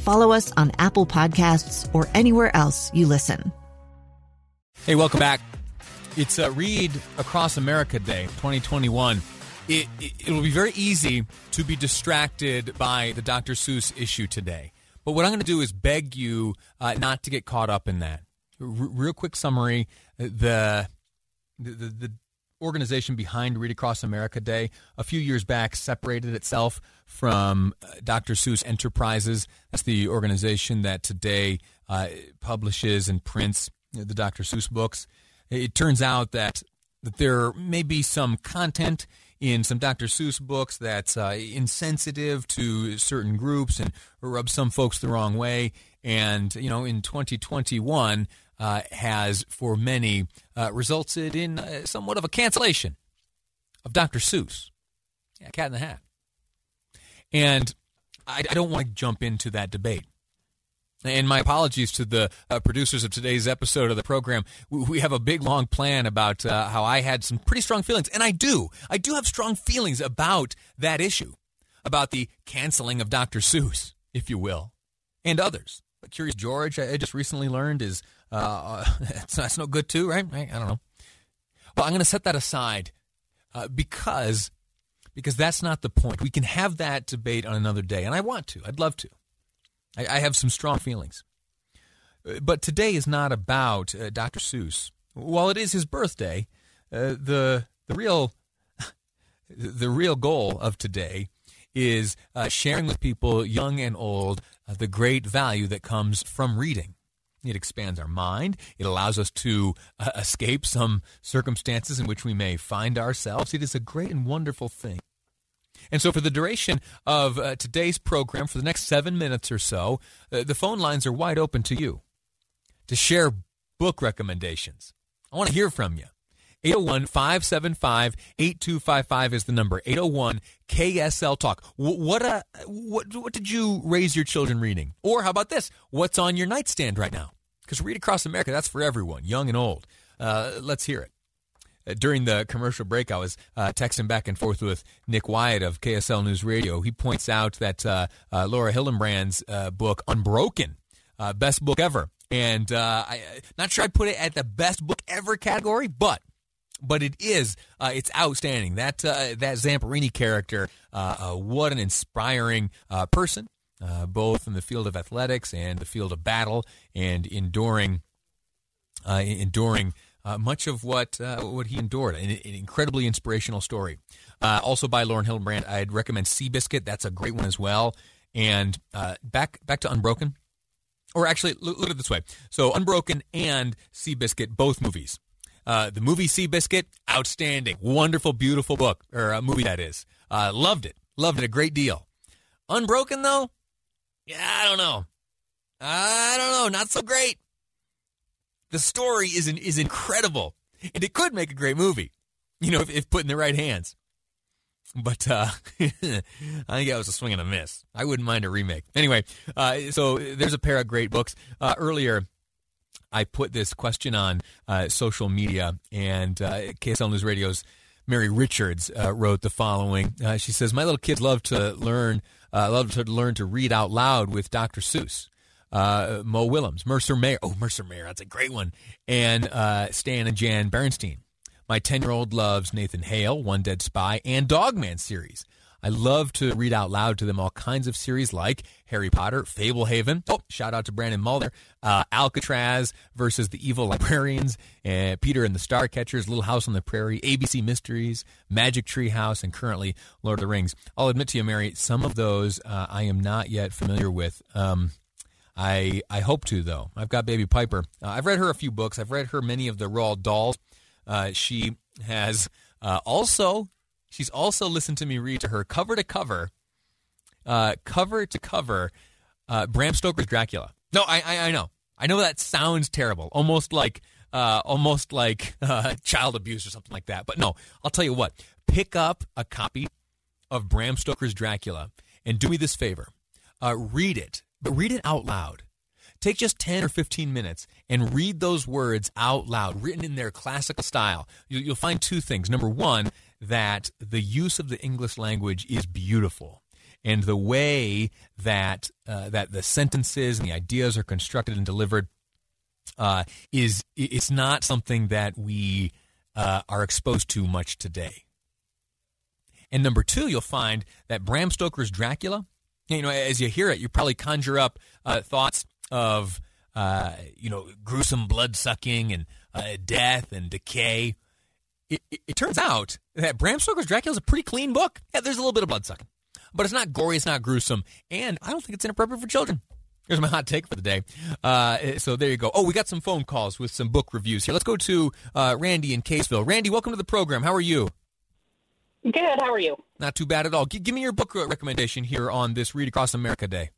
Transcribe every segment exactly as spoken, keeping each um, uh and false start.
Follow us on Apple Podcasts or anywhere else you listen. Hey, welcome back. It's a Read Across America Day twenty twenty-one. It, it, it will be very easy to be distracted by the Doctor Seuss issue today. But what I'm going to do is beg you uh, not to get caught up in that. R- real quick summary, the the... the, the organization behind Read Across America Day a few years back separated itself from uh, Doctor Seuss Enterprises. That's the organization that today uh, publishes and prints the Doctor Seuss books. It turns out that, that there may be some content in some Doctor Seuss books that's uh, insensitive to certain groups and rubs some folks the wrong way. And, you know, in twenty twenty-one... Uh, has, for many, uh, resulted in uh, somewhat of a cancellation of Doctor Seuss. Yeah, Cat in the Hat. And I, I don't want to jump into that debate. And my apologies to the uh, producers of today's episode of the program. We, we have a big, long plan about uh, how I had some pretty strong feelings. And I do. I do have strong feelings about that issue, about the canceling of Doctor Seuss, if you will, and others. But Curious George, I, I just recently learned, is... Uh, that's, that's no good too, right? I don't know. Well, I'm going to set that aside uh, because because that's not the point. We can have that debate on another day, and I want to. I'd love to. I, I have some strong feelings. But today is not about uh, Doctor Seuss. While it is his birthday, uh, the the real the real goal of today is uh, sharing with people, young and old, uh, the great value that comes from reading. It expands our mind. It allows us to uh, escape some circumstances in which we may find ourselves. It is a great and wonderful thing. And so for the duration of uh, today's program, for the next seven minutes or so, uh, the phone lines are wide open to you to share book recommendations. I want to hear from you. eight oh one, five seven five, eight two five five is the number. eight oh one K S L Talk. What, a, what what did you raise your children reading? Or how about this? What's on your nightstand right now? Because Read Across America, that's for everyone, young and old. Uh, let's hear it. Uh, during the commercial break, I was uh, texting back and forth with Nick Wyatt of K S L News Radio. He points out that uh, uh, Laura Hillenbrand's uh, book, Unbroken, uh, best book ever. And uh, I'm not sure I put it at the best book ever category, but... But it is, uh, it's outstanding. That uh, that Zamperini character, uh, uh, what an inspiring uh, person, uh, both in the field of athletics and the field of battle, and enduring uh, enduring uh, much of what uh, what he endured. An, an incredibly inspirational story. Uh, also by Laura Hillenbrand, I'd recommend Seabiscuit. That's a great one as well. And uh, back back to Unbroken. Or actually, look, look at it this way. So Unbroken and Seabiscuit, both movies. Uh, the movie Seabiscuit, outstanding, wonderful, beautiful book, or uh, movie that is. Uh, loved it. Loved it a great deal. Unbroken, though? Yeah, I don't know. I don't know. Not so great. The story is in, is incredible, and it could make a great movie, you know, if, if put in the right hands. But uh, I think that was a swing and a miss. I wouldn't mind a remake. Anyway, uh, so there's a pair of great books. Uh, earlier, I put this question on uh, social media, and uh, K S L News Radio's Mary Richards uh, wrote the following. Uh, she says, "My little kids love to learn, uh, love to learn to read out loud with Doctor Seuss, uh, Mo Willems, Mercer Mayer. Oh, Mercer Mayer, that's a great one. And uh, Stan and Jan Berenstain. My ten-year-old loves Nathan Hale, One Dead Spy, and Dogman series. I love to read out loud to them all kinds of series like Harry Potter, Fablehaven. Oh, shout out to Brandon Mull there. Uh, Alcatraz versus the Evil Librarians, uh, Peter and the Star Catchers, Little House on the Prairie, A B C Mysteries, Magic Tree House, and currently Lord of the Rings. I'll admit to you, Mary, some of those uh, I am not yet familiar with. Um, I I hope to, though. I've got Baby Piper. Uh, I've read her a few books. I've read her many of the Roald Dahls. Uh, she has uh, also... She's also listened to me read to her cover to cover, uh, cover to cover, uh, Bram Stoker's Dracula. No, I, I I know, I know that sounds terrible, almost like uh, almost like uh, child abuse or something like that. But no, I'll tell you what, pick up a copy of Bram Stoker's Dracula and do me this favor, uh, read it, but read it out loud. Take just ten or fifteen minutes and read those words out loud, written in their classical style. You, you'll find two things. Number one, that the use of the English language is beautiful, and the way that uh, that the sentences and the ideas are constructed and delivered uh, is it's not something that we uh, are exposed to much today. And number two, you'll find that Bram Stoker's Dracula, you know, as you hear it, you probably conjure up uh, thoughts of uh, you know gruesome blood sucking and uh, death and decay. It, it, it turns out that Bram Stoker's Dracula is a pretty clean book. Yeah, there's a little bit of blood sucking, but it's not gory, it's not gruesome, and I don't think it's inappropriate for children. Here's my hot take for the day. Uh, so there you go. Oh, we got some phone calls with some book reviews here. Let's go to uh, Randy in Caseville. Randy, welcome to the program. How are you? Good. How are you? Not too bad at all. G- give me your book recommendation here on this Read Across America Day.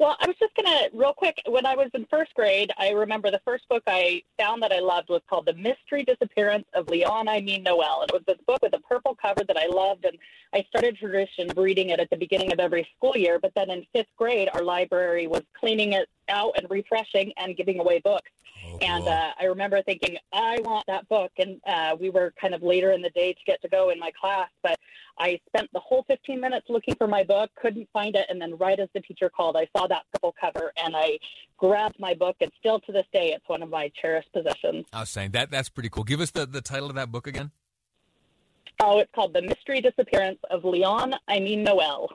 Well, I was just going to, real quick, when I was in first grade, I remember the first book I found that I loved was called The Mystery Disappearance of Leon I Mean Noel. And it was this book with a purple cover that I loved, and I started tradition of reading it at the beginning of every school year. But then in fifth grade, our library was cleaning it out and refreshing and giving away books. Oh, and uh, I remember thinking, I want that book. And uh, we were kind of later in the day to get to go in my class. But I spent the whole fifteen minutes looking for my book, couldn't find it. And then right as the teacher called, I saw that purple cover and I grabbed my book. And still to this day, it's one of my cherished possessions. I was saying that that's pretty cool. Give us the, the title of that book again. Oh, it's called The Mystery Disappearance of Leon, I Mean Noel.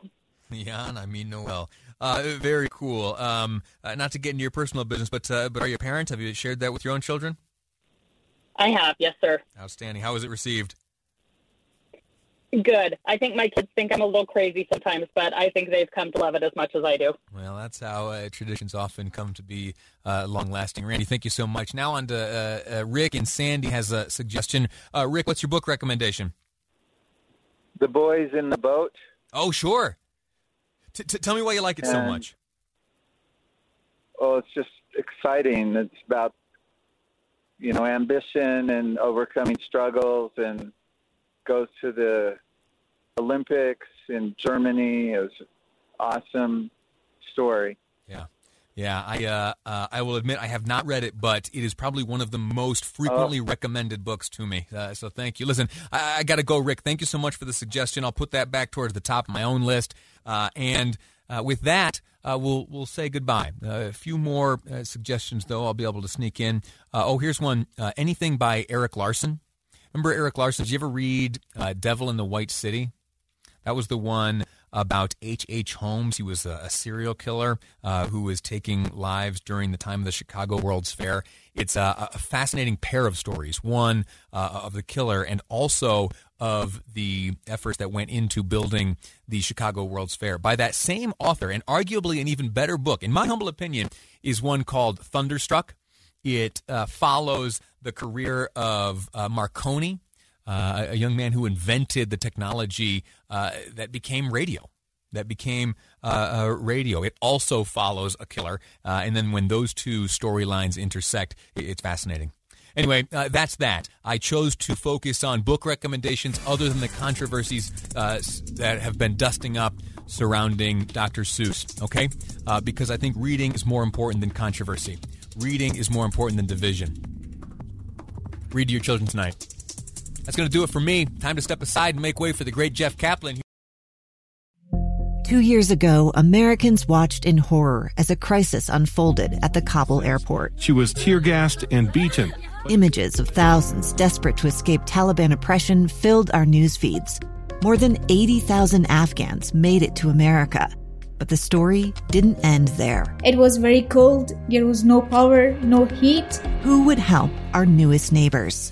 Leon, I Mean Noel. Uh, very cool. Um, uh, not to get into your personal business, but uh, but are you a parent? Have you shared that with your own children? I have, yes, sir. Outstanding. How was it received? Good. I think my kids think I'm a little crazy sometimes, but I think they've come to love it as much as I do. Well, that's how uh, traditions often come to be uh, long-lasting. Randy, thank you so much. Now on to uh, uh, Rick, and Sandy has a suggestion. Uh, Rick, what's your book recommendation? The Boys in the Boat. Oh, sure. T- t- tell me why you like it and, so much. Well, it's just exciting. It's about, you know, ambition and overcoming struggles, and goes to the Olympics in Germany. It was an awesome story. Yeah. Yeah, I uh, uh, I will admit I have not read it, but it is probably one of the most frequently oh. recommended books to me. Uh, so thank you. Listen, I, I got to go, Rick. Thank you so much for the suggestion. I'll put that back towards the top of my own list. Uh, and uh, with that, uh, we'll we'll say goodbye. Uh, a few more uh, suggestions, though, I'll be able to sneak in. Uh, oh, here's one. Uh, anything by Eric Larson. Remember Eric Larson? Did you ever read uh, Devil in the White City? That was the one about H H. Holmes. He was a, a serial killer uh, who was taking lives during the time of the Chicago World's Fair. It's a, a fascinating pair of stories, one uh, of the killer and also of the efforts that went into building the Chicago World's Fair. By that same author, and arguably an even better book, in my humble opinion, is one called Thunderstruck. It uh, follows the career of uh, Marconi, Uh, a young man who invented the technology uh, that became radio, that became uh, uh, radio. It also follows a killer. Uh, and then when those two storylines intersect, it's fascinating. Anyway, uh, that's that. I chose to focus on book recommendations other than the controversies uh, that have been dusting up surrounding Doctor Seuss, okay? Uh, because I think reading is more important than controversy. Reading is more important than division. Read to your children tonight. That's going to do it for me. Time to step aside and make way for the great Jeff Kaplan. Two years ago, Americans watched in horror as a crisis unfolded at the Kabul airport. She was tear-gassed and beaten. Images of thousands desperate to escape Taliban oppression filled our news feeds. More than eighty thousand Afghans made it to America. But the story didn't end there. It was very cold. There was no power, no heat. Who would help our newest neighbors?